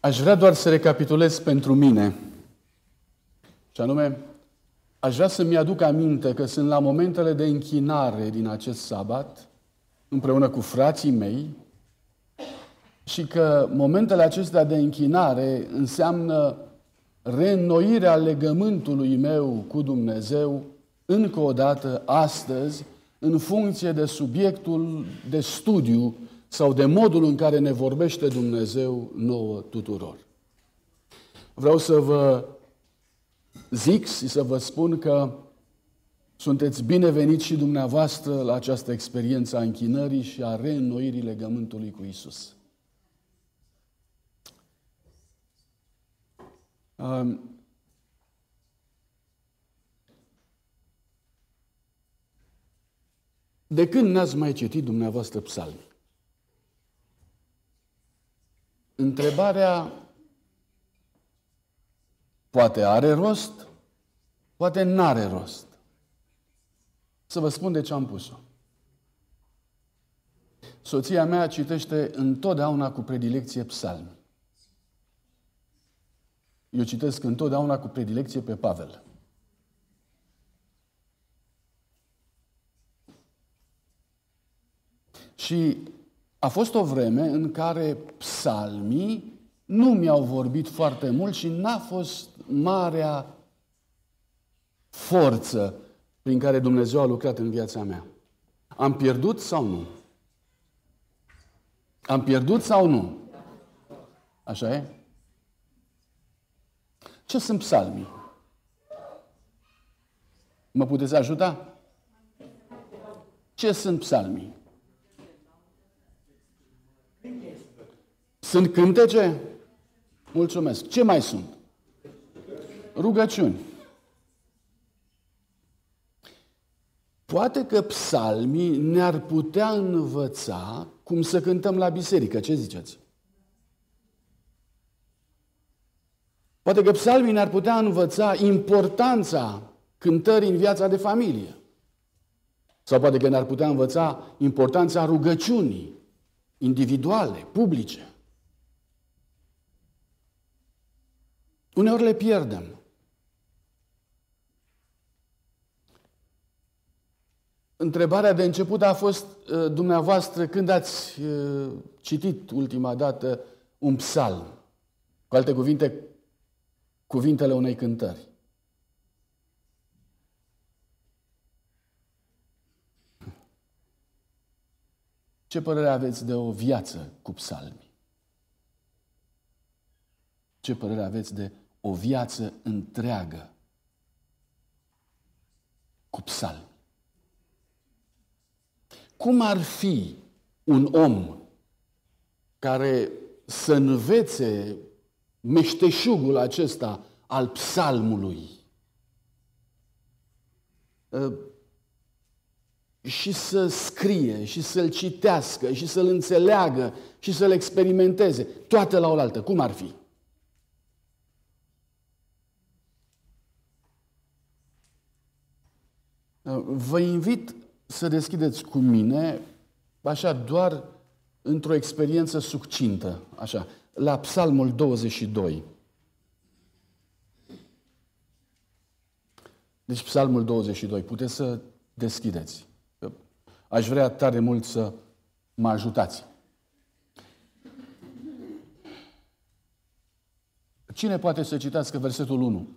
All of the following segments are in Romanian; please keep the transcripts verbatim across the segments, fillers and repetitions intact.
Aș vrea doar să recapitulez pentru mine. Și anume, aș vrea să-mi aduc aminte că sunt la momentele de închinare din acest sabat, împreună cu frații mei, și că momentele acestea de închinare înseamnă reînnoirea legământului meu cu Dumnezeu, încă o dată, astăzi, în funcție de subiectul de studiu sau de modul în care ne vorbește Dumnezeu nouă tuturor. Vreau să vă zic și să vă spun că sunteți bineveniți și dumneavoastră la această experiență a închinării și a reînnoirii legământului cu Isus. De când n-ați mai citit dumneavoastră psalmi? Întrebarea poate are rost, poate n-are rost. Să vă spun de ce am pus-o. Soția mea citește întotdeauna cu predilecție psalmi. Eu citesc întotdeauna cu predilecție pe Pavel. Și a fost o vreme în care psalmii nu mi-au vorbit foarte mult și n-a fost marea forță prin care Dumnezeu a lucrat în viața mea. Am pierdut sau nu? Am pierdut sau nu? Așa e? Ce sunt psalmii? Mă puteți ajuta? Ce sunt psalmii? Sunt cântece? Mulțumesc. Ce mai sunt? Rugăciuni. Poate că psalmii ne-ar putea învăța cum să cântăm la biserică. Ce ziceți? Poate că psalmii ne-ar putea învăța importanța cântării în viața de familie. Sau poate că ne-ar putea învăța importanța rugăciunii individuale, publice. Uneori le pierdem. Întrebarea de început a fost dumneavoastră când ați citit ultima dată un psalm. Cu alte cuvinte, cuvintele unei cântări. Ce părere aveți de o viață cu psalmi? Ce părere aveți de o viață întreagă cu psalmi? Cum ar fi un om care să învețe meșteșugul acesta al psalmului și să scrie, și să-l citească, și să-l înțeleagă, și să-l experimenteze, toate la oaltă? Cum ar fi? Vă invit să deschideți cu mine, așa doar într-o experiență succintă, așa, la Psalmul douăzeci și doi. Deci Psalmul douăzeci și doi, puteți să deschideți. Aș vrea tare mult să mă ajutați. Cine poate să citească versetul unu?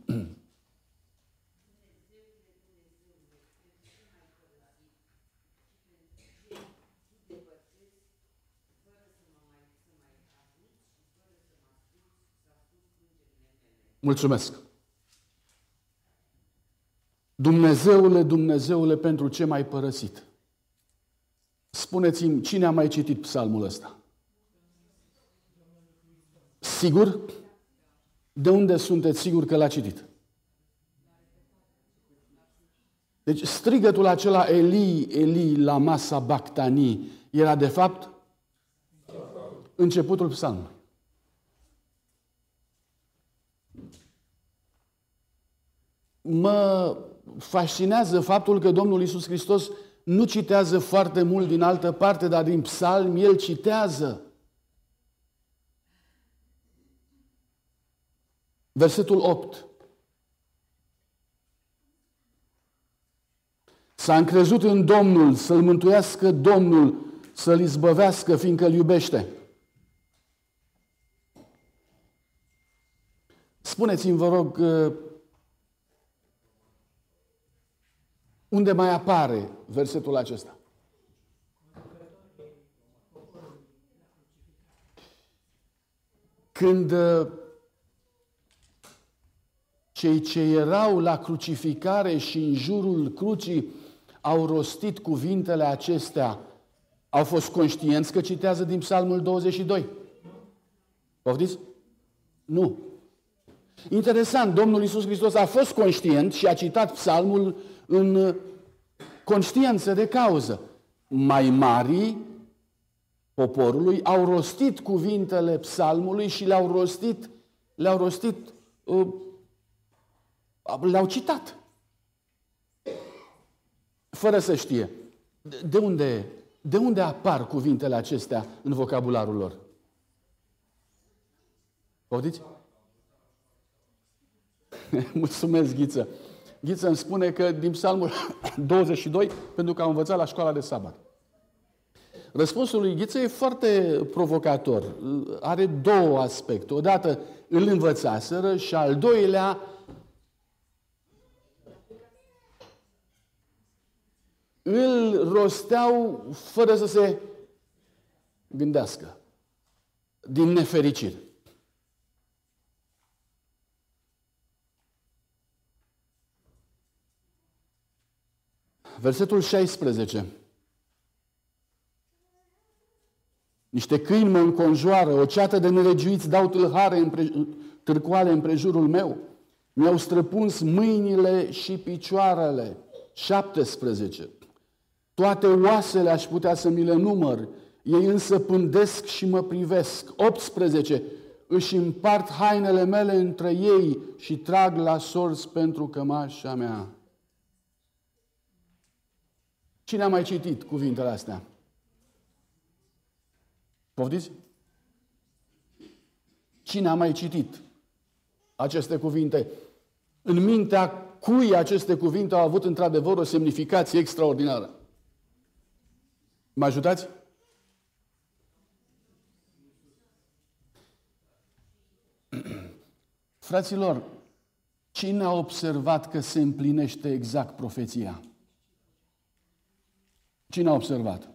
Mulțumesc! Dumnezeule, Dumnezeule, pentru ce m-ai părăsit? Spuneți-mi, cine a mai citit psalmul ăsta? Sigur? De unde sunteți sigur că l-a citit? Deci strigătul acela, Eli, Eli, lama sabachthani, era de fapt începutul psalmului. Mă fascinează faptul că Domnul Iisus Hristos nu citează foarte mult din altă parte, dar din psalmi El citează. versetul opt. S-a încrezut în Domnul, să-l mântuiască Domnul, să-l izbăvească, fiindcă îl iubește. Spuneți-mi, vă rog, unde mai apare versetul acesta? Când cei ce erau la crucificare și în jurul crucii au rostit cuvintele acestea, au fost conștienți că citează din Psalmul douăzeci și doi? Poftiți? Nu. Interesant, Domnul Iisus Hristos a fost conștient și a citat Psalmul în conștiință de cauză. Mai mari poporului au rostit cuvintele Psalmului și le-au rostit, le-au rostit, le-au citat. Fără să știe. De unde, de unde apar cuvintele acestea în vocabularul lor? Auziți? Mulțumesc, Ghiță. Ghiță îmi spune că din Psalmul douăzeci și doi, pentru că a învățat la școala de sabat. Răspunsul lui Ghiță e foarte provocator. Are două aspecte. Odată îl învățaseră și al doilea îl rosteau fără să se gândească. Din nefericire. Versetul șaisprezece. Niște câini mă înconjoară, o ceată de nelegiuiți dau tâlhare împre... târcoale împrejurul meu. Mi-au străpuns mâinile și picioarele. șaptesprezece. Toate oasele aș putea să mi le număr, ei însă pândesc și mă privesc. optsprezece. Își împart hainele mele între ei și trag la sorți pentru cămașa mea. Cine a mai citit cuvintele astea? Poftiți? Cine a mai citit aceste cuvinte? În mintea cui aceste cuvinte au avut într-adevăr o semnificație extraordinară? Mă ajutați? Fraților, cine a observat că se împlinește exact profeția? Cine a observat?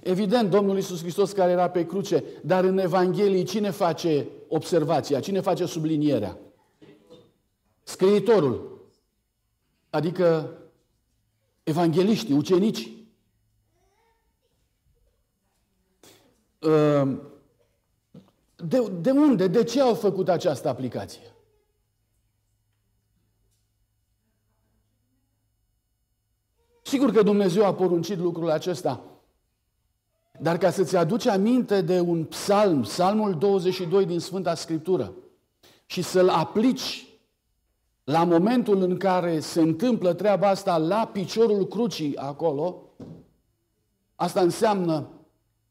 Evident, Domnul Iisus Hristos care era pe cruce, dar în Evanghelii cine face observația? Cine face sublinierea? Scriitorul. Adică evangheliștii, ucenici. De, de unde? De ce au făcut această aplicație? Sigur că Dumnezeu a poruncit lucrul acesta. Dar ca să-ți aduci aminte de un psalm, Psalmul douăzeci și doi din Sfânta Scriptură, și să-l aplici la momentul în care se întâmplă treaba asta la piciorul crucii acolo, asta înseamnă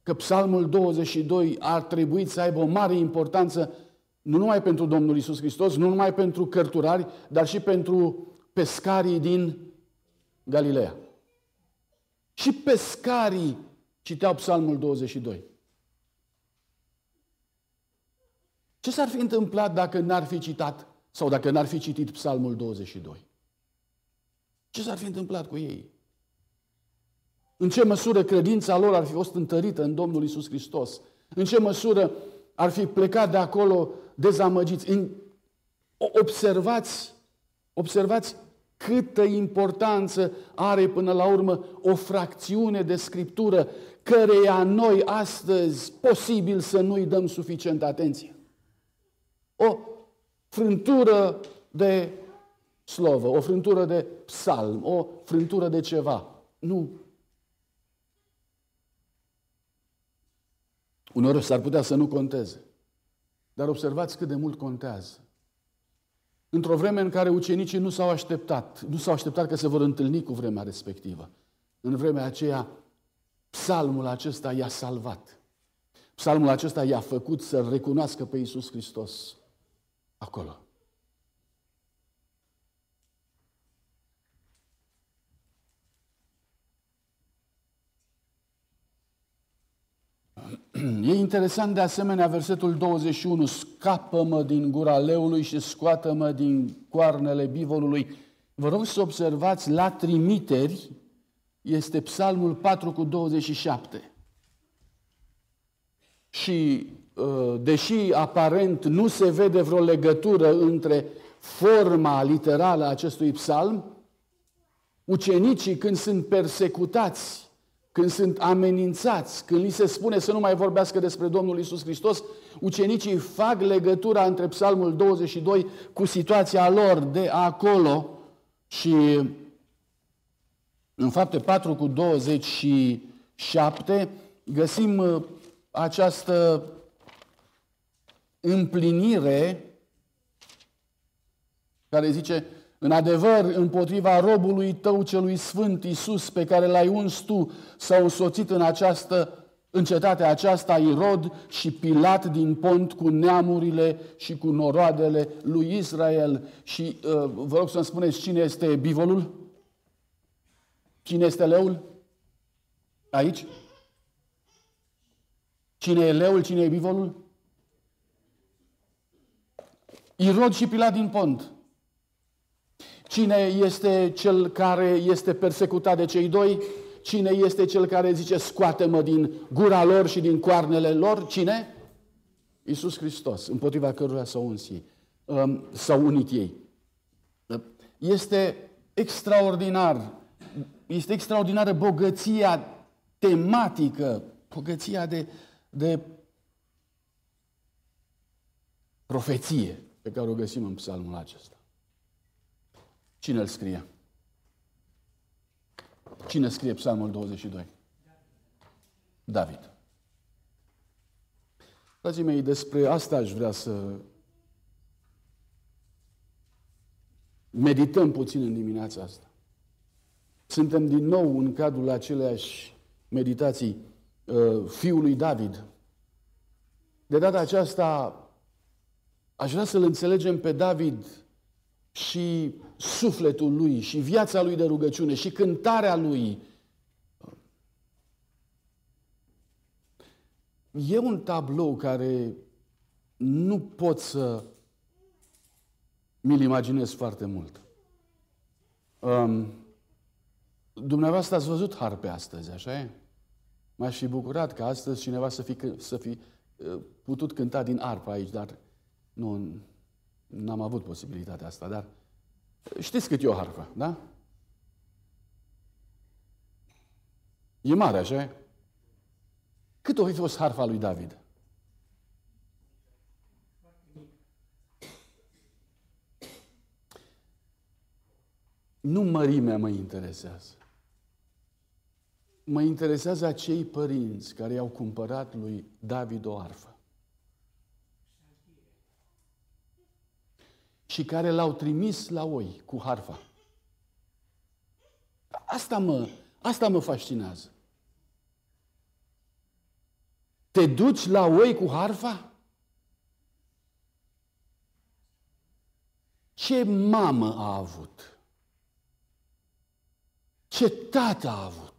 că Psalmul douăzeci și doi ar trebui să aibă o mare importanță nu numai pentru Domnul Iisus Hristos, nu numai pentru cărturari, dar și pentru pescarii din Galileea. Și pescarii citeau Psalmul douăzeci și doi. Ce s-ar fi întâmplat dacă n-ar fi citat sau dacă n-ar fi citit Psalmul douăzeci și doi? Ce s-ar fi întâmplat cu ei? În ce măsură credința lor ar fi fost întărită în Domnul Iisus Hristos? În ce măsură ar fi plecat de acolo dezamăgiți? În... Observați, observați câtă importanță are până la urmă o fracțiune de Scriptură căreia noi astăzi posibil să nu-i dăm suficient atenție. O frântură de slovă, o frântură de psalm, o frântură de ceva. Nu. Uneori s-ar putea să nu conteze. Dar observați cât de mult contează. Într-o vreme în care ucenicii nu s-au așteptat, nu s-au așteptat că se vor întâlni cu vremea respectivă. În vremea aceea, psalmul acesta i-a salvat. Psalmul acesta i-a făcut să recunoască pe Iisus Hristos acolo. E interesant de asemenea versetul douăzeci și unu, scapă-mă din gura leului și scoată-mă din coarnele bivolului. Vă rog să observați, la trimiteri este Psalmul patru cu douăzeci și șapte. Și deși aparent nu se vede vreo legătură între forma literală a acestui psalm, ucenicii când sunt persecutați, când sunt amenințați, când li se spune să nu mai vorbească despre Domnul Iisus Hristos, ucenicii fac legătura între Psalmul douăzeci și doi cu situația lor de acolo și în Fapte patru cu douăzeci și șapte găsim această împlinire care zice: în adevăr, împotriva robului tău celui sfânt Iisus, pe care l-ai uns tu, s-a însoțit în, această, în cetatea aceasta Irod și Pilat din Pont cu neamurile și cu noroadele lui Israel. Și uh, vă rog să-mi spuneți cine este bivolul? Cine este leul? Aici? Cine e leul? Cine e bivolul? Irod și Pilat din Pont. Cine este cel care este persecutat de cei doi? Cine este cel care zice scoate-mă din gura lor și din coarnele lor? Cine? Iisus Hristos, împotriva căruia s-au uns ei, s-au unit ei. Este extraordinar, este extraordinară bogăția tematică, bogăția de, de profeție pe care o găsim în psalmul acesta. Cine îl scrie? Cine scrie Psalmul douăzeci și doi? David. Dragii mei, despre asta aș vrea să medităm puțin în dimineața asta. Suntem din nou în cadrul aceleași meditații fiului David. De data aceasta aș vrea să-l înțelegem pe David și sufletul lui, și viața lui de rugăciune, și cântarea lui. E un tablou care nu pot să mi-l imaginez foarte mult. Um, dumneavoastră ați văzut harpe astăzi, așa e? M-aș fi bucurat ca astăzi cineva să fi, să fi putut cânta din arpă aici, dar nu... N-am avut posibilitatea asta, dar știți cât e o harfă, da? E mare, așa? Cât o fi fost harfa lui David? Nu mărimea mă interesează. Mă interesează acei părinți care i-au cumpărat lui David o harfă și care l-au trimis la oi cu harfa. Asta mă, asta mă fascinează. Te duci la oi cu harfa? Ce mamă a avut? Ce tată a avut?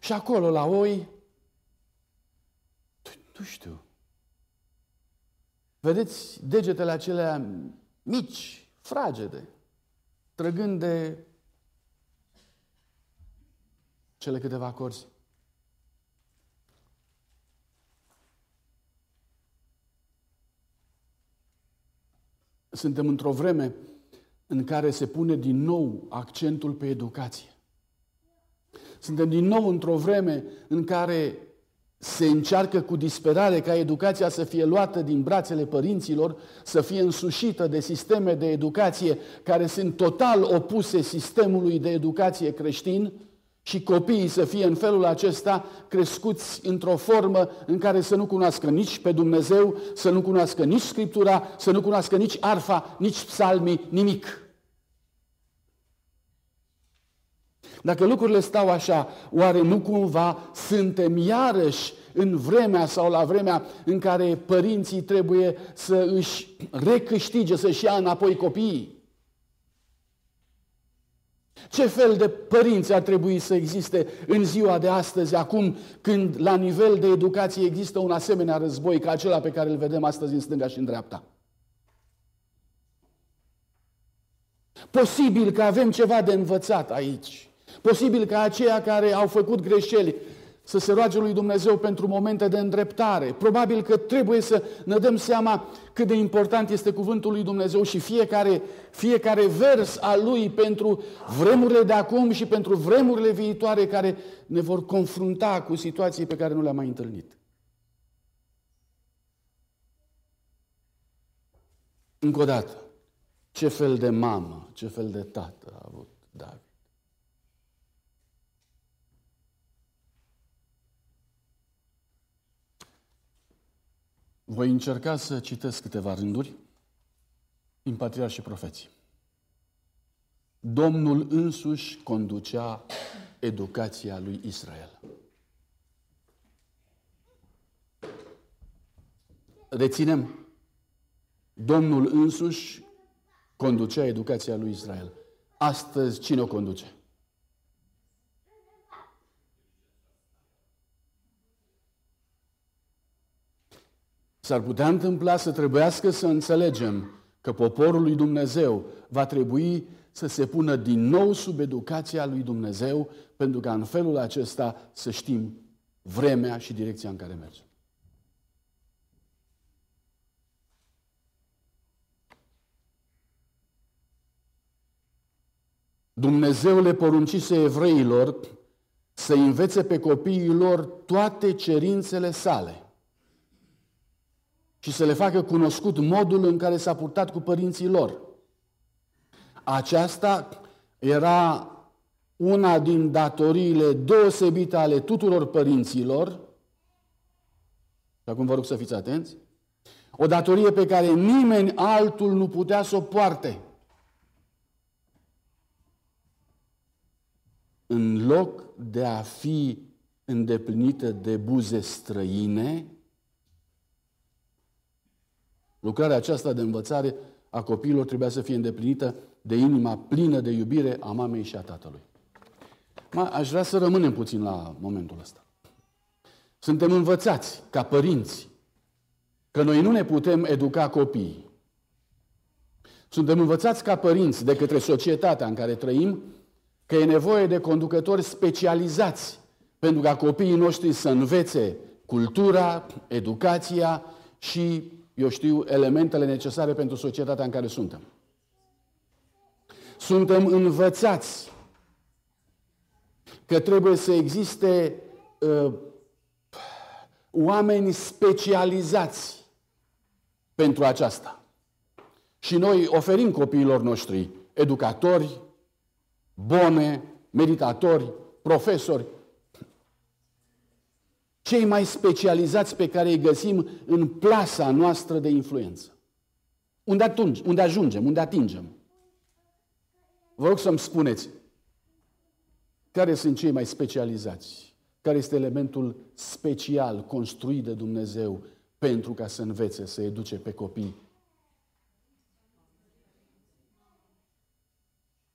Și acolo, la oi, nu știu. Vedeți degetele acelea mici, fragede, trăgând de cele câteva corzi. Suntem într-o vreme în care se pune din nou accentul pe educație. Suntem din nou într-o vreme în care se încearcă cu disperare ca educația să fie luată din brațele părinților, să fie însușită de sisteme de educație care sunt total opuse sistemului de educație creștin și copiii să fie în felul acesta crescuți într-o formă în care să nu cunoască nici pe Dumnezeu, să nu cunoască nici Scriptura, să nu cunoască nici arfa, nici psalmii, nimic. Dacă lucrurile stau așa, oare nu cumva suntem iarăși în vremea sau la vremea în care părinții trebuie să își recâștige, să-și ia înapoi copiii? Ce fel de părinți ar trebui să existe în ziua de astăzi, acum când la nivel de educație există un asemenea război ca acela pe care îl vedem astăzi în stânga și în dreapta? Posibil că avem ceva de învățat aici. Posibil că aceia care au făcut greșeli să se roage lui Dumnezeu pentru momente de îndreptare. Probabil că trebuie să ne dăm seama cât de important este cuvântul lui Dumnezeu și fiecare, fiecare vers al lui pentru vremurile de acum și pentru vremurile viitoare care ne vor confrunta cu situații pe care nu le-am mai întâlnit. Încă o dată, ce fel de mamă, ce fel de tată a avut David? Voi încerca să citesc câteva rânduri din Patriarhi și Profeții. Domnul însuși conducea educația lui Israel. Reținem, Domnul însuși conducea educația lui Israel. Astăzi cine o conduce? S-ar putea întâmpla să trebuiască să înțelegem că poporul lui Dumnezeu va trebui să se pună din nou sub educația lui Dumnezeu, pentru ca în felul acesta să știm vremea și direcția în care mergem. Dumnezeu le poruncise evreilor să învețe pe copiii lor toate cerințele sale și să le facă cunoscut modul în care s-a purtat cu părinții lor. Aceasta era una din datoriile deosebite ale tuturor părinților. Și acum vă rog să fiți atenți. O datorie pe care nimeni altul nu putea să o poarte. În loc de a fi îndeplinită de buze străine, lucrarea aceasta de învățare a copiilor trebuia să fie îndeplinită de inima plină de iubire a mamei și a tatălui. Ma, aș vrea să rămânem puțin la momentul ăsta. Suntem învățați, ca părinți, că noi nu ne putem educa copiii. Suntem învățați ca părinți de către societatea în care trăim că e nevoie de conducători specializați pentru ca copiii noștri să învețe cultura, educația și, eu știu, elementele necesare pentru societatea în care suntem. Suntem învățați că trebuie să existe uh, oameni specializați pentru aceasta. Și noi oferim copiilor noștri educatori, bone, meditatori, profesori, cei mai specializați pe care îi găsim în plasa noastră de influență. Unde, atunci, unde ajungem, unde atingem? Vă rog să-mi spuneți, care sunt cei mai specializați? Care este elementul special construit de Dumnezeu pentru ca să învețe, să educe pe copii?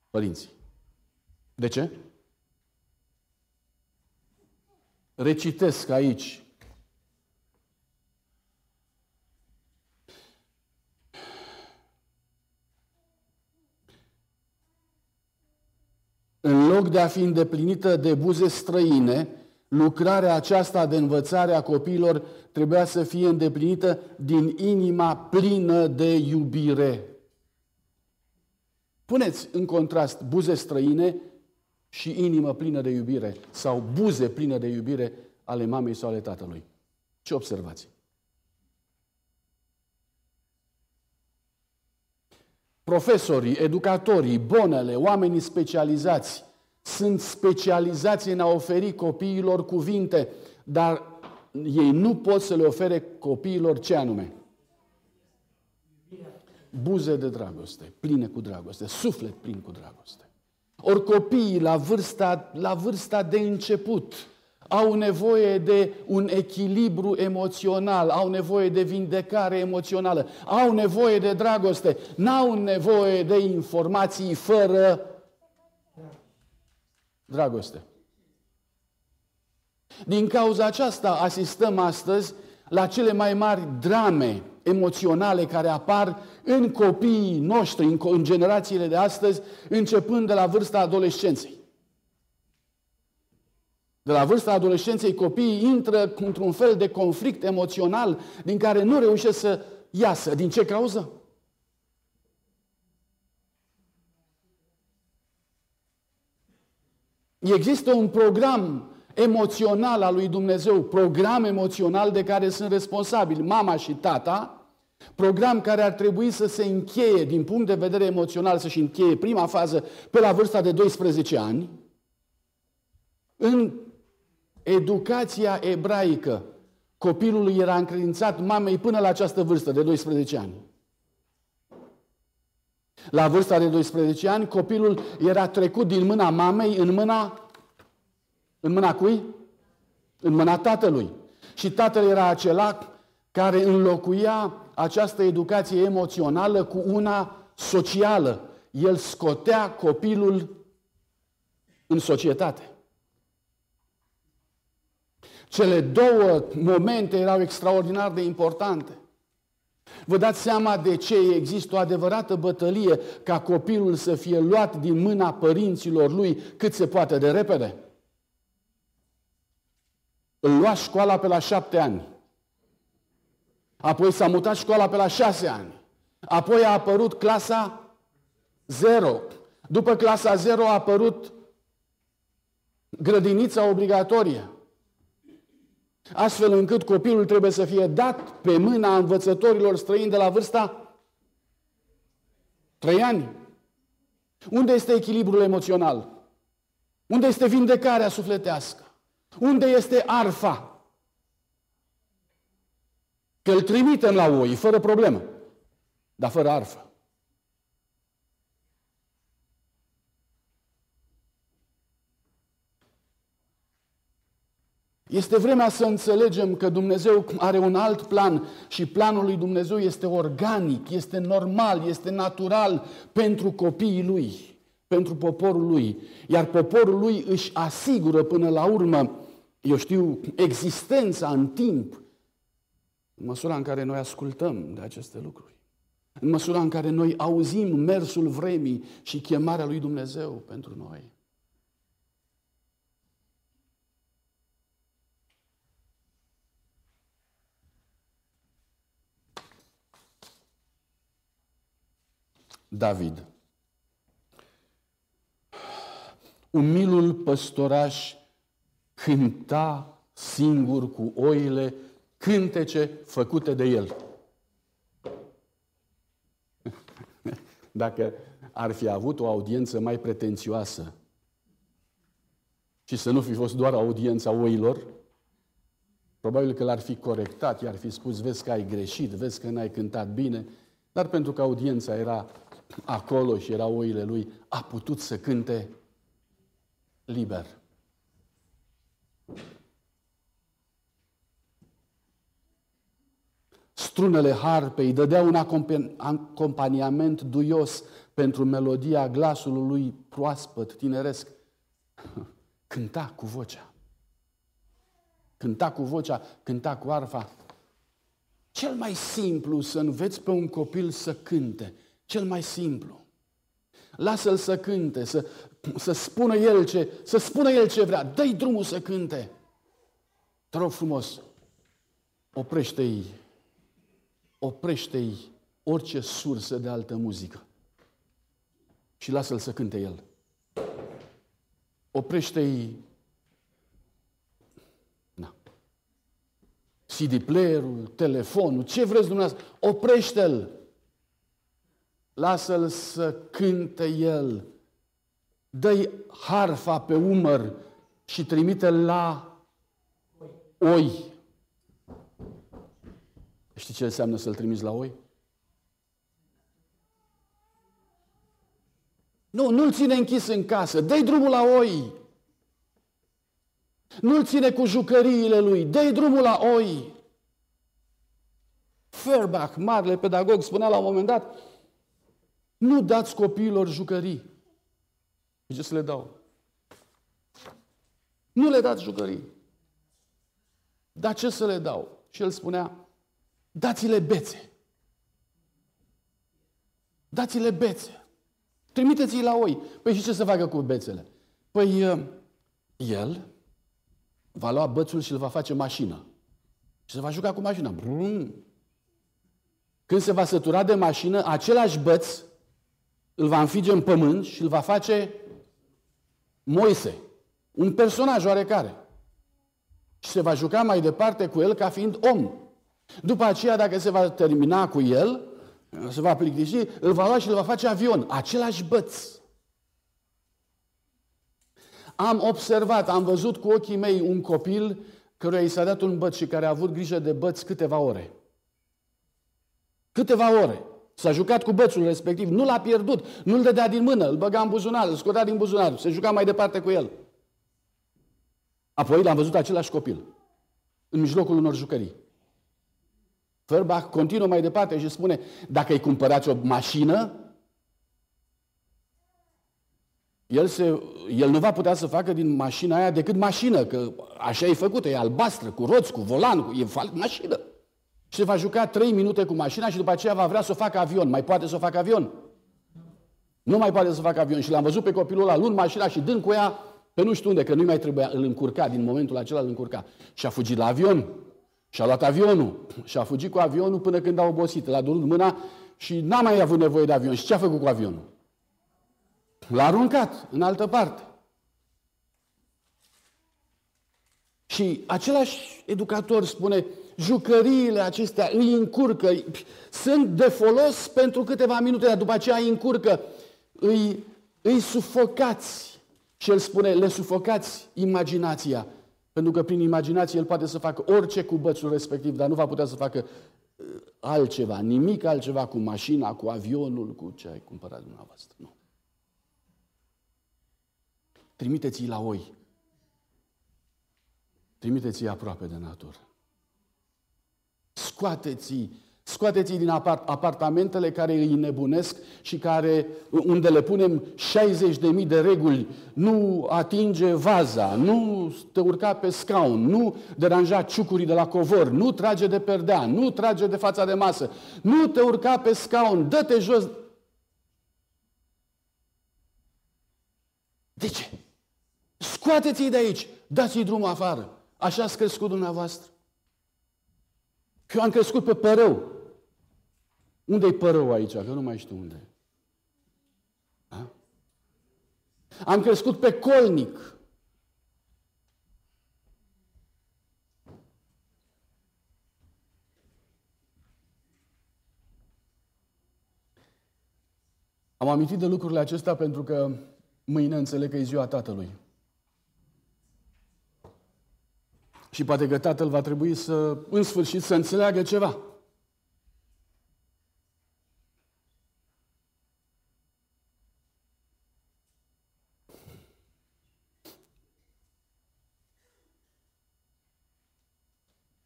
Părinții. De ce? Recitesc aici. În loc de a fi îndeplinită de buze străine, lucrarea aceasta de învățare a copiilor trebuia să fie îndeplinită din inima plină de iubire. Puneți în contrast buze străine și inimă plină de iubire sau buze pline de iubire ale mamei sau ale tatălui. Ce observați? Profesorii, educatorii, bonele, oamenii specializați sunt specializați în a oferi copiilor cuvinte, dar ei nu pot să le ofere copiilor ce anume? Buze de dragoste, pline cu dragoste, suflet plin cu dragoste. Ori copiii la vârsta, la vârsta de început au nevoie de un echilibru emoțional, au nevoie de vindecare emoțională, au nevoie de dragoste, n-au nevoie de informații fără dragoste. Din cauza aceasta asistăm astăzi la cele mai mari drame emoționale care apar în copiii noștri, în, în generațiile de astăzi, începând de la vârsta adolescenței. De la vârsta adolescenței, copiii intră într-un fel de conflict emoțional din care nu reușesc să iasă. Din ce cauză? Există un program emoțional al lui Dumnezeu, program emoțional de care sunt responsabili mama și tata, program care ar trebui să se încheie din punct de vedere emoțional, să-și încheie prima fază pe la vârsta de doisprezece ani. În educația ebraică, copilul era încredințat mamei până la această vârstă de doisprezece ani. La vârsta de doisprezece ani, copilul era trecut din mâna mamei în mâna... În mâna cui? În mâna tatălui. Și tatăl era acela care înlocuia această educație emoțională cu una socială. El scotea copilul în societate. Cele două momente erau extraordinar de importante. Vă dați seama de ce există o adevărată bătălie ca copilul să fie luat din mâna părinților lui cât se poate de repede? Îl lua școala pe la șapte ani. Apoi s-a mutat școala pe la șase ani. Apoi a apărut clasa zero. După clasa zero a apărut grădinița obligatorie. Astfel încât copilul trebuie să fie dat pe mâna învățătorilor străini de la vârsta trei ani. Unde este echilibrul emoțional? Unde este vindecarea sufletească? Unde este arfa? Că îl trimitem la oi, fără problemă, dar fără arfă. Este vremea să înțelegem că Dumnezeu are un alt plan și planul lui Dumnezeu este organic, este normal, este natural pentru copiii lui, pentru poporul lui. Iar poporul lui își asigură până la urmă, eu știu, existența în timp, în măsura în care noi ascultăm de aceste lucruri, în măsura în care noi auzim mersul vremii și chemarea lui Dumnezeu pentru noi. David, umilul păstoraș, cânta singur cu oile cântece făcute de el. Dacă ar fi avut o audiență mai pretențioasă și să nu fi fost doar audiența oilor, probabil că l-ar fi corectat, i-ar fi spus, vezi că ai greșit, vezi că n-ai cântat bine, dar pentru că audiența era acolo și erau oile lui, a putut să cânte liber. Strunele harpei dădeau un acompaniament duios pentru melodia glasului lui proaspăt, tineresc. Cânta cu vocea. Cânta cu vocea, cânta cu arfa. Cel mai simplu să înveți pe un copil să cânte. Cel mai simplu. Lasă-l să cânte, să, să, spună el ce, să spună el ce vrea. Dă-i drumul să cânte. Te rog frumos, oprește-i, oprește-i orice sursă de altă muzică și lasă-l să cânte el. Oprește-i Na. C D player-ul, telefonul, ce vreți dumneavoastră, oprește-l. Lasă-l să cânte el. Dă-i harfa pe umăr și trimite-l la oi. Știi ce înseamnă să-l trimiți la oi? Nu, nu-l ține închis în casă, dă-i drumul la oi. Nu-l ține cu jucăriile lui, dă-i drumul la oi. Feuerbach, marele pedagog, spunea la un moment dat, nu dați copiilor jucării. Zice să le dau. Nu le dați jucării. Dar ce să le dau? Și el spunea, dați-le bețe. Dați-le bețe. Trimiteți-i la oi. Păi și ce să facă cu bețele? Păi el va lua bățul și îl va face mașină. Și se va juca cu mașina. Brum. Când se va sătura de mașină, același băț îl va înfige în pământ și îl va face Moise. Un personaj oarecare. Și se va juca mai departe cu el ca fiind om. După aceea, dacă se va termina cu el, se va plictisi, îl va lua și îl va face avion. Același băț. Am observat, am văzut cu ochii mei un copil căruia i s-a dat un băț și care a avut grijă de băț câteva ore. Câteva ore. S-a jucat cu bățul respectiv, nu l-a pierdut, nu-l dădea din mână, îl băga în buzunar, îl scotea din buzunar, se juca mai departe cu el. Apoi l-am văzut același copil, în mijlocul unor jucării. Feuerbach continuă mai departe și spune, dacă îi cumpărați o mașină, el, se, el nu va putea să facă din mașina aia decât mașină, că așa e făcută, e albastră, cu roți, cu volan, cu, e mașină. Și se va juca trei minute cu mașina și după aceea va vrea să o facă avion. Mai poate să o facă avion? Nu mai poate să facă avion. Și l-am văzut pe copilul ăla luând mașina și dând cu ea pe nu știu unde, că nu-i mai trebuia, îl încurca, din momentul acela îl încurca. Și a fugit la avion. Și a luat avionul. Și a fugit cu avionul până când a obosit. L-a durut mâna și n-a mai avut nevoie de avion. Și ce a făcut cu avionul? L-a aruncat în altă parte. Și același educator spune, jucăriile acestea îi încurcă, sunt de folos pentru câteva minute, dar după aceea îi încurcă, îi, îi sufocați. Și el spune, le sufocați imaginația, pentru că prin imaginație el poate să facă orice cu bățul respectiv, dar nu va putea să facă altceva, nimic altceva cu mașina, cu avionul, cu ce ai cumpărat dumneavoastră. Nu. Trimiteți-i la oi. Trimiteți-i aproape de natură. Scoateți-i, scoateți-i din apart, apartamentele care îi nebunesc și care, unde le punem șaizeci de mii de reguli. Nu atinge vaza, nu te urca pe scaun, nu deranja ciucurii de la covor, nu trage de perdea, nu trage de fața de masă, nu te urca pe scaun, dă-te jos. De ce? Scoateți-i de aici, dați-i drumul afară. Așa ați crescut dumneavoastră. Că eu am crescut pe părău. Unde-i părău aici? Că nu mai știu unde. Ha? Am crescut pe colnic. Am amintit de lucrurile acestea pentru că mâine înțeleg că e ziua Tatălui. Și poate că Tatăl va trebui să, în sfârșit, să înțeleagă ceva.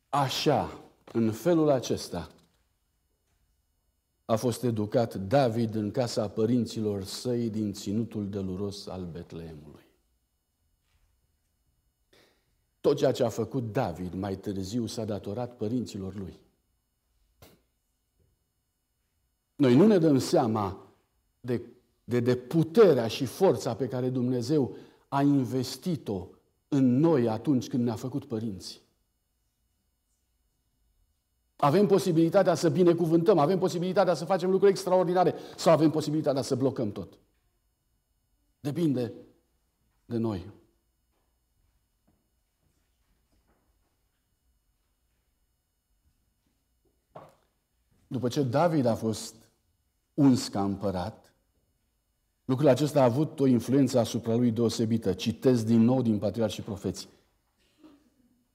Așa, în felul acesta, a fost educat David în casa părinților săi din ținutul deluros al Betleemului. Tot ceea ce a făcut David mai târziu s-a datorat părinților lui. Noi nu ne dăm seama de, de, de puterea și forța pe care Dumnezeu a investit-o în noi atunci când ne-a făcut părinți. Avem posibilitatea să binecuvântăm, avem posibilitatea să facem lucruri extraordinare sau avem posibilitatea să blocăm tot. Depinde de noi. După ce David a fost uns ca împărat, lucrul acesta a avut o influență asupra lui deosebită. Citesc din nou din Patriarhi și Profeții.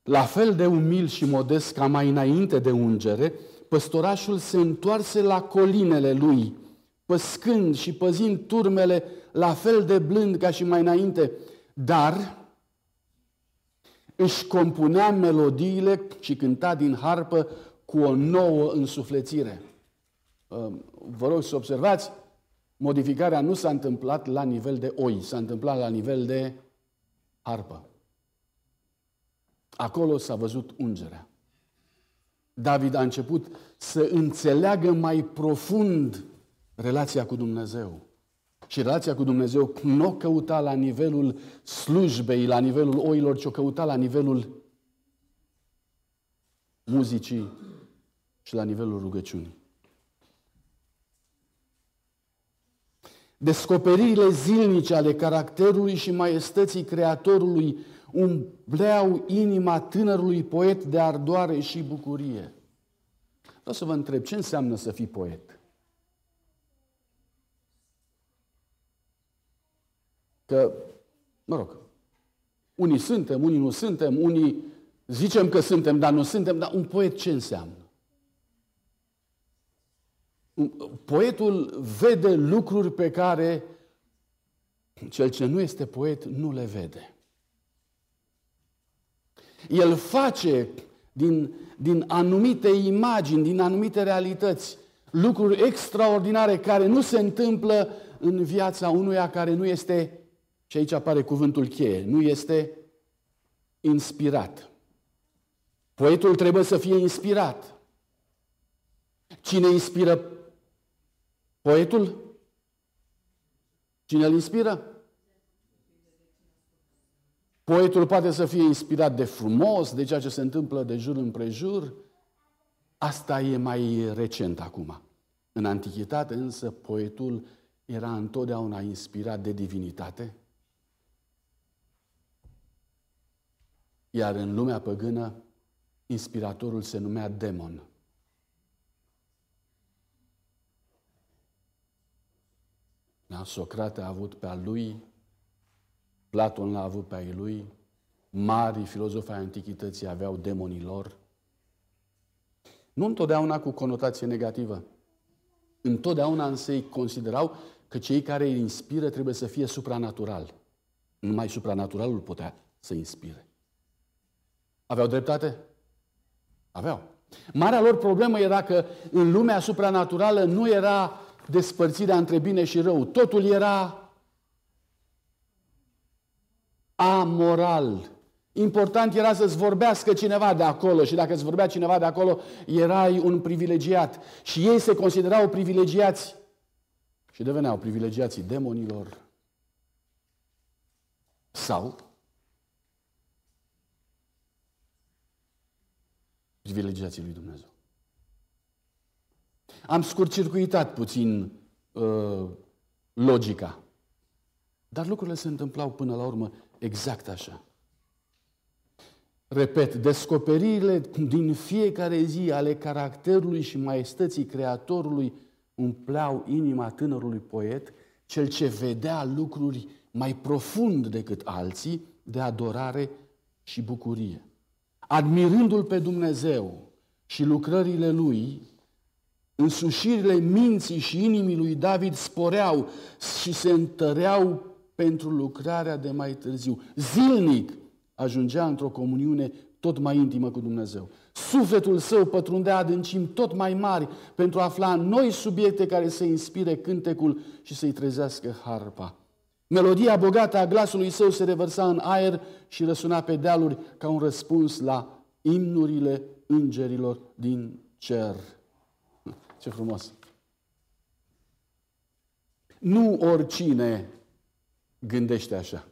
La fel de umil și modest ca mai înainte de ungere, păstorașul se întoarse la colinele lui, păscând și păzind turmele la fel de blând ca și mai înainte, dar își compunea melodiile și cânta din harpă cu o nouă însuflețire. Vă rog să observați, modificarea nu s-a întâmplat la nivel de oi, s-a întâmplat la nivel de harpă. Acolo s-a văzut ungerea. David a început să înțeleagă mai profund relația cu Dumnezeu. Și relația cu Dumnezeu nu o căuta la nivelul slujbei, la nivelul oilor, ci o căuta la nivelul muzicii și la nivelul rugăciunii. Descoperirile zilnice ale caracterului și maiestății Creatorului umpleau inima tânărului poet de ardoare și bucurie. Vreau să vă întreb, ce înseamnă să fii poet? Că, mă rog, unii suntem, unii nu suntem, unii zicem că suntem, dar nu suntem, dar un poet ce înseamnă? Poetul vede lucruri pe care cel ce nu este poet nu le vede. El face din, din anumite imagini, din anumite realități, lucruri extraordinare care nu se întâmplă în viața unuia care nu este, și aici apare cuvântul cheie, nu este inspirat. Poetul trebuie să fie inspirat. Cine inspiră poetul? Cine îl inspiră? Poetul poate să fie inspirat de frumos, de ceea ce se întâmplă de jur împrejur. Asta e mai recent acum. În antichitate însă poetul era întotdeauna inspirat de divinitate. Iar în lumea păgână, inspiratorul se numea demon. Da? Socrate a avut pe al lui, Platon l-a avut pe ai lui, mari filozofii ai antichității aveau demonii lor. Nu întotdeauna cu conotație negativă. Întotdeauna însă ei considerau că cei care îi inspiră trebuie să fie supranatural. Numai supranaturalul putea să inspire. Aveau dreptate? Aveau. Marea lor problemă era că în lumea supranaturală nu era despărțirea între bine și rău. Totul era amoral. Important era să-ți vorbească cineva de acolo și dacă îți vorbea cineva de acolo, erai un privilegiat. Și ei se considerau privilegiați și deveneau privilegiații demonilor. Sau privilegiații lui Dumnezeu. Am scurtcircuitat puțin uh, logica. Dar lucrurile se întâmplau până la urmă exact așa. Repet, descoperirile din fiecare zi ale caracterului și maiestății Creatorului umpleau inima tânărului poet, cel ce vedea lucruri mai profund decât alții, de adorare și bucurie. Admirându-L pe Dumnezeu și lucrările Lui, însușirile minții și inimii lui David sporeau și se întăreau pentru lucrarea de mai târziu. Zilnic ajungea într-o comuniune tot mai intimă cu Dumnezeu. Sufletul său pătrundea adâncimi tot mai mari pentru a afla noi subiecte care să inspire cântecul și să-i trezească harpa. Melodia bogată a glasului său se revărsa în aer și răsuna pe dealuri ca un răspuns la imnurile îngerilor din cer. Ce frumos! Nu oricine gândește așa.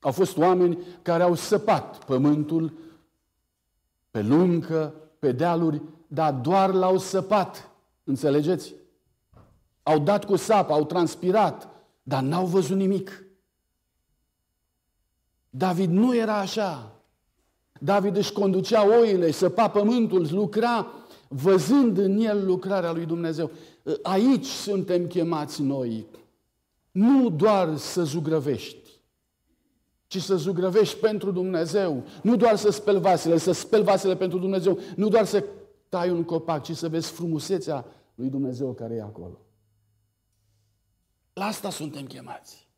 Au fost oameni care au săpat pământul pe luncă, pe dealuri, dar doar l-au săpat. Înțelegeți? Au dat cu sapă, au transpirat, dar n-au văzut nimic. David nu era așa. David își conducea oile, săpa pământul, lucra văzând în el lucrarea lui Dumnezeu. Aici suntem chemați noi. Nu doar să zugrăvești, ci să zugrăvești pentru Dumnezeu. Nu doar să speli vasele, să speli vasele pentru Dumnezeu. Nu doar să tai un copac, ci să vezi frumusețea lui Dumnezeu care e acolo. La asta suntem chemați.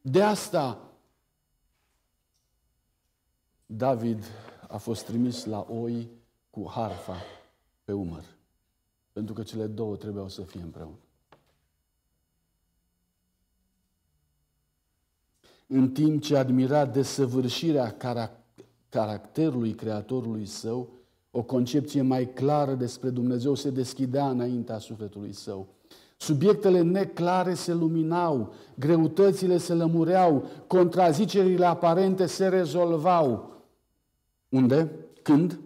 De asta David a fost trimis la oi cu harfa pe umăr. Pentru că cele două trebuiau să fie împreună. În timp ce admira desăvârșirea carac- caracterului Creatorului său, o concepție mai clară despre Dumnezeu se deschidea înaintea sufletului său. Subiectele neclare se luminau, greutățile se lămureau, contrazicerile aparente se rezolvau. Unde? Când?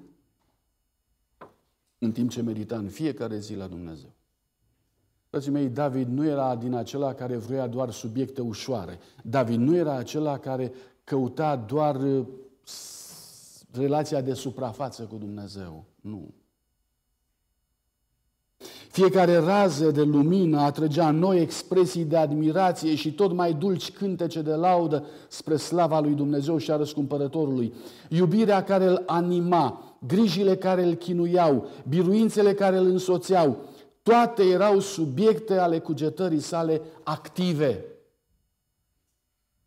În timp ce medita în fiecare zi la Dumnezeu. Frații mei, David nu era din acela care vroia doar subiecte ușoare. David nu era acela care căuta doar relația de suprafață cu Dumnezeu. Nu. Fiecare rază de lumină atrăgea noi expresii de admirație și tot mai dulci cântece de laudă spre slava lui Dumnezeu și a răscumpărătorului. Iubirea care îl anima, grijile care îl chinuiau, biruințele care îl însoțeau, toate erau subiecte ale cugetării sale active.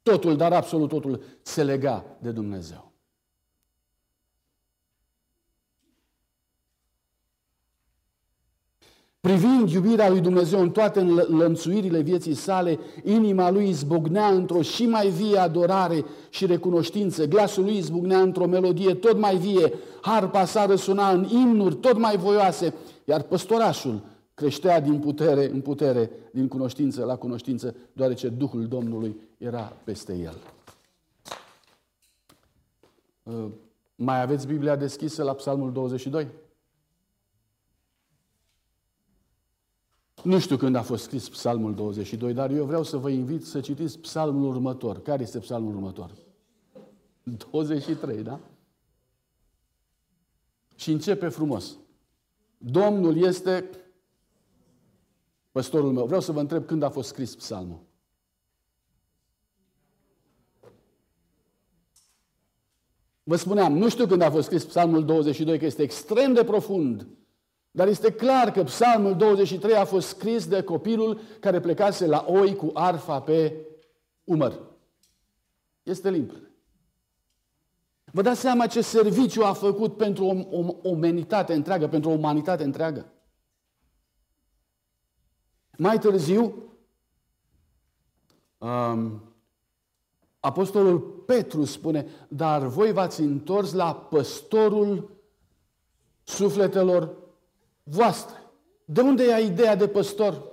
Totul, dar absolut totul, se lega de Dumnezeu. Privind iubirea lui Dumnezeu în toate lănțuirile vieții sale, inima lui izbucnea într-o și mai vie adorare și recunoștință, glasul lui izbucnea într-o melodie tot mai vie, harpa sa răsuna în imnuri tot mai voioase, iar păstorașul creștea din putere în putere, din cunoștință la cunoștință, deoarece Duhul Domnului era peste el. Mai aveți Biblia deschisă la Psalmul douăzeci și doi? Nu știu când a fost scris Psalmul douăzeci și doi, dar eu vreau să vă invit să citiți psalmul următor. Care este psalmul următor? douăzeci și trei, da? Și începe frumos. Domnul este păstorul meu. Vreau să vă întreb când a fost scris psalmul. Vă spuneam, nu știu când a fost scris Psalmul douăzeci și doi, că este extrem de profund. Dar este clar că Psalmul douăzeci și trei a fost scris de copilul care plecase la oi cu arfa pe umăr. Este limpede. Vă dați seama ce serviciu a făcut pentru o umanitate întreagă, pentru o umanitate întreagă. Mai târziu, um, apostolul Petru spune: dar voi v-ați întors la păstorul sufletelor voastră. De unde e ideea de păstor?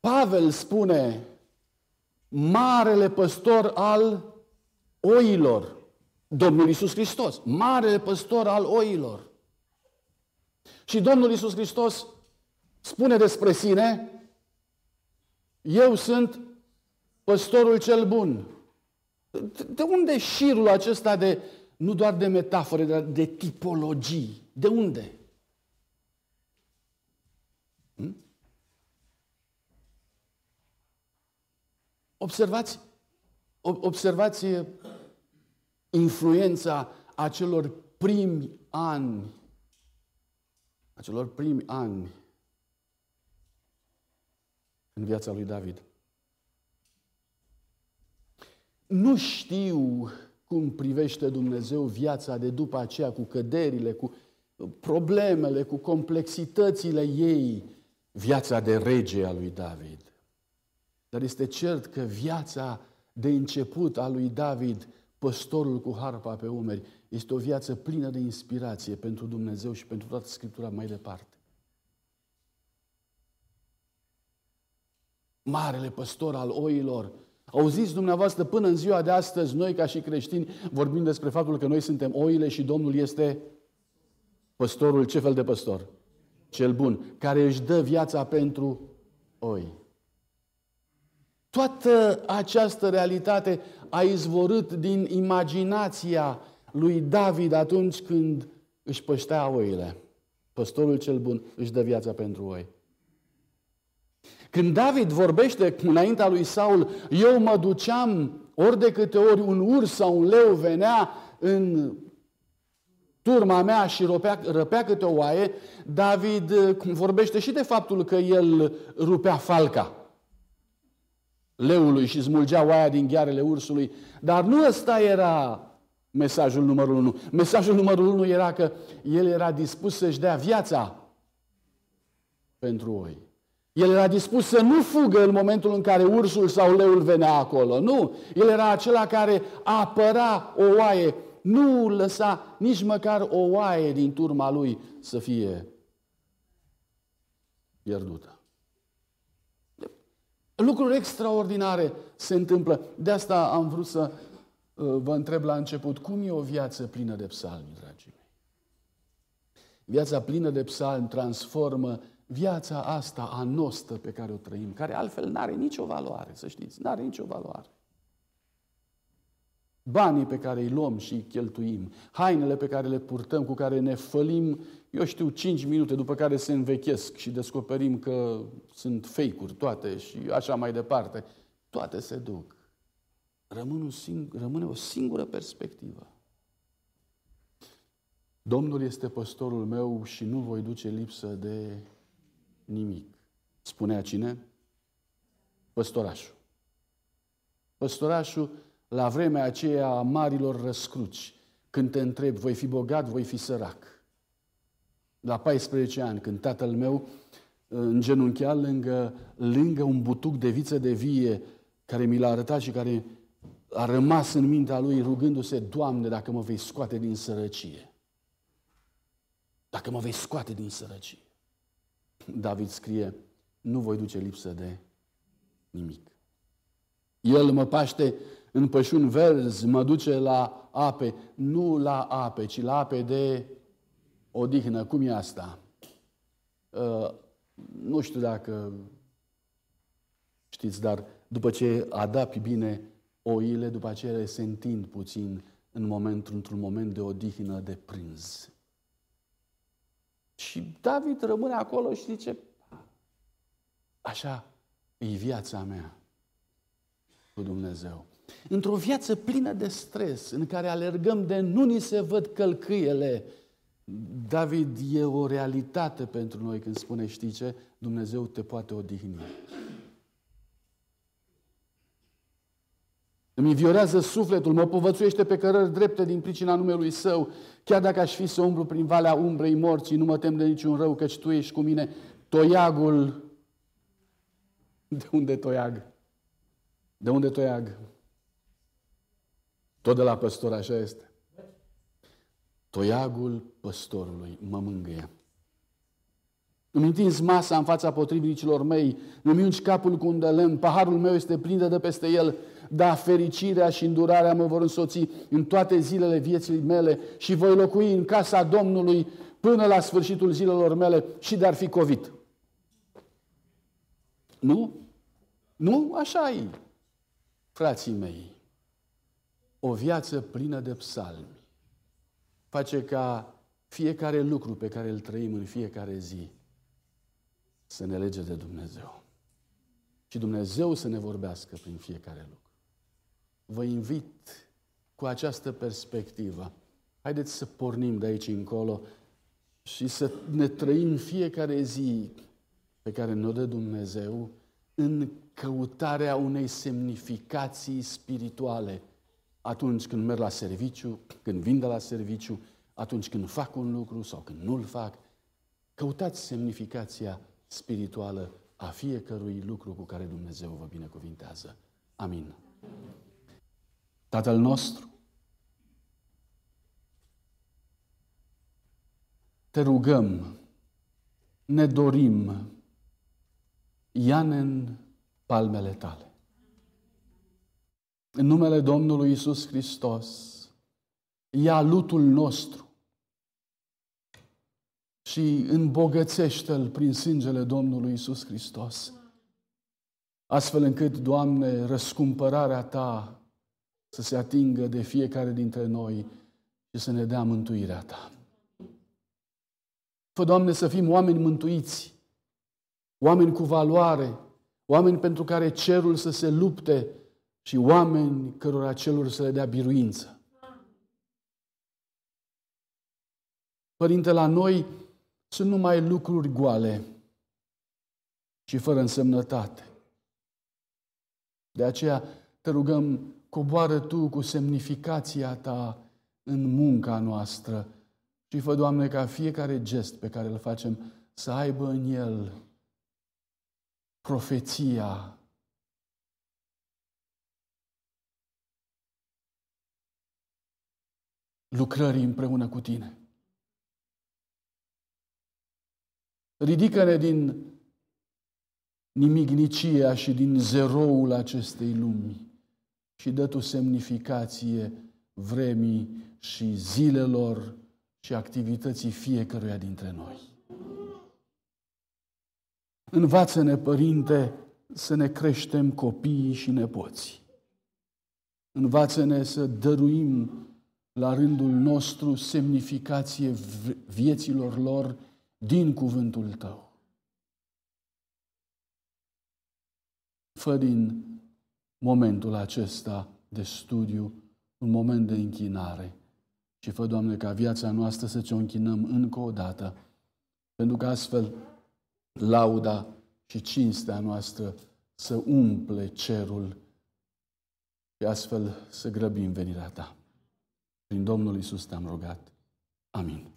Pavel spune: marele păstor al oilor, Domnul Iisus Hristos, marele păstor al oilor. Și Domnul Iisus Hristos spune despre sine: eu sunt păstorul cel bun. De unde șirul acesta de nu doar de metafore, dar de tipologii. De unde? Hm? Observați, observați influența acelor primi ani, acelor primi ani în viața lui David. Nu știu cum privește Dumnezeu viața de după aceea, cu căderile, cu problemele, cu complexitățile ei, viața de rege a lui David. Dar este cert că viața de început a lui David, păstorul cu harpa pe umeri, este o viață plină de inspirație pentru Dumnezeu și pentru toată Scriptura mai departe. Marele păstor al oilor. Auziți dumneavoastră, până în ziua de astăzi, noi ca și creștini vorbim despre faptul că noi suntem oile și Domnul este păstorul, ce fel de păstor? Cel bun, care își dă viața pentru oi. Toată această realitate a izvorât din imaginația lui David atunci când își păștea oile. Păstorul cel bun își dă viața pentru oi. Când David vorbește înaintea lui Saul: eu mă duceam, ori de câte ori un urs sau un leu venea, în turma mea și răpea, răpea câte o oaie, David vorbește și de faptul că el rupea falca leului și smulgea oaia din ghearele ursului. Dar nu ăsta era mesajul numărul unu. Mesajul numărul unu era că el era dispus să-și dea viața pentru oi. El era dispus să nu fugă în momentul în care ursul sau leul venea acolo. Nu! El era acela care apăra o oaie. Nu lăsa nici măcar o oaie din turma lui să fie pierdută. Lucruri extraordinare se întâmplă. De asta am vrut să vă întreb la început, cum e o viață plină de psalmi, dragii mei? Viața plină de psalmi transformă viața asta a noastră pe care o trăim, care altfel n-are nicio valoare, să știți, n-are nicio valoare. Banii pe care îi luăm și îi cheltuim, hainele pe care le purtăm, cu care ne fălim, eu știu, cinci minute, după care se învechesc și descoperim că sunt fake-uri toate și așa mai departe, toate se duc. Rămâne o, sing- rămâne o singură perspectivă. Domnul este păstorul meu și nu voi duce lipsă de nimic. Spunea cine? Păstorașul. Păstorașul la vremea aceea a marilor răscruci, când te întreb, voi fi bogat, voi fi sărac. La paisprezece ani, când tatăl meu îngenunchea lângă, lângă un butuc de viță de vie care mi l-a arătat și care a rămas în mintea lui rugându-se, Doamne, dacă mă vei scoate din sărăcie. Dacă mă vei scoate din sărăcie. David scrie, nu voi duce lipsă de nimic. El mă paște în pășuni verzi, mă duce la ape, nu la ape, ci la ape de odihnă. Cum e asta? Uh, nu știu dacă știți, dar după ce adapi bine oile, după aceea se întind puțin în moment, într-un moment de odihnă, de prânz. Și David rămâne acolo și zice, așa e viața mea cu Dumnezeu. Într-o viață plină de stres, în care alergăm de nu ni se văd călcâiele, David e o realitate pentru noi când spune, știi ce? Dumnezeu te poate odihni. Îmi viorează sufletul, mă povățuiește pe cărări drepte din pricina numelui Său. Chiar dacă aș fi să umblu prin valea umbrei morții, nu mă tem de niciun rău, căci Tu ești cu mine. Toiagul... De unde toiag? De unde toiag? Tot de la păstor, așa este. Toiagul păstorului mă mângâie. Îmi întinzi masa în fața potrivnicilor mei, îmi ungi capul cu un de lemn, paharul meu este plin de dă peste el, dar fericirea și îndurarea mă vor însoți în toate zilele vieții mele și voi locui în casa Domnului până la sfârșitul zilelor mele și de-ar fi COVID. Nu? Nu? Așa-i, frații mei. O viață plină de psalmi face ca fiecare lucru pe care îl trăim în fiecare zi să ne lege de Dumnezeu. Și Dumnezeu să ne vorbească prin fiecare lucru. Vă invit cu această perspectivă. Haideți să pornim de aici încolo și să ne trăim fiecare zi pe care ne-o dă Dumnezeu în căutarea unei semnificații spirituale. Atunci când merg la serviciu, când vin de la serviciu, atunci când fac un lucru sau când nu-l fac, căutați semnificația spirituală a fiecărui lucru cu care Dumnezeu vă binecuvintează. Amin. Tatăl nostru, te rugăm, ne dorim, ia-ne în palmele tale. În numele Domnului Iisus Hristos, ia lutul nostru și îmbogățește-l prin sângele Domnului Iisus Hristos, astfel încât, Doamne, răscumpărarea Ta să se atingă de fiecare dintre noi și să ne dea mântuirea Ta. Fă, Doamne, să fim oameni mântuiți, oameni cu valoare, oameni pentru care cerul să se lupte și oameni cărora celor să le dea biruință. Părinte, la noi sunt numai lucruri goale și fără însemnătate. De aceea te rugăm, coboară Tu cu semnificația Ta în munca noastră și fă, Doamne, ca fiecare gest pe care îl facem să aibă în el profeția lucrării împreună cu Tine. Ridică-ne din nimicnicia și din zeroul acestei lumi și dă Tu semnificație vremii și zilelor și activității fiecăruia dintre noi. Învață-ne, Părinte, să ne creștem copiii și nepoții. Învață-ne să dăruim la rândul nostru semnificație vieților lor din cuvântul Tău. Fă din momentul acesta de studiu un moment de închinare și fă, Doamne, ca viața noastră să Ți-o închinăm încă o dată, pentru că astfel lauda și cinstea noastră să umple cerul și astfel să grăbim venirea Ta. Prin Domnul Iisus Te-am rugat. Amin.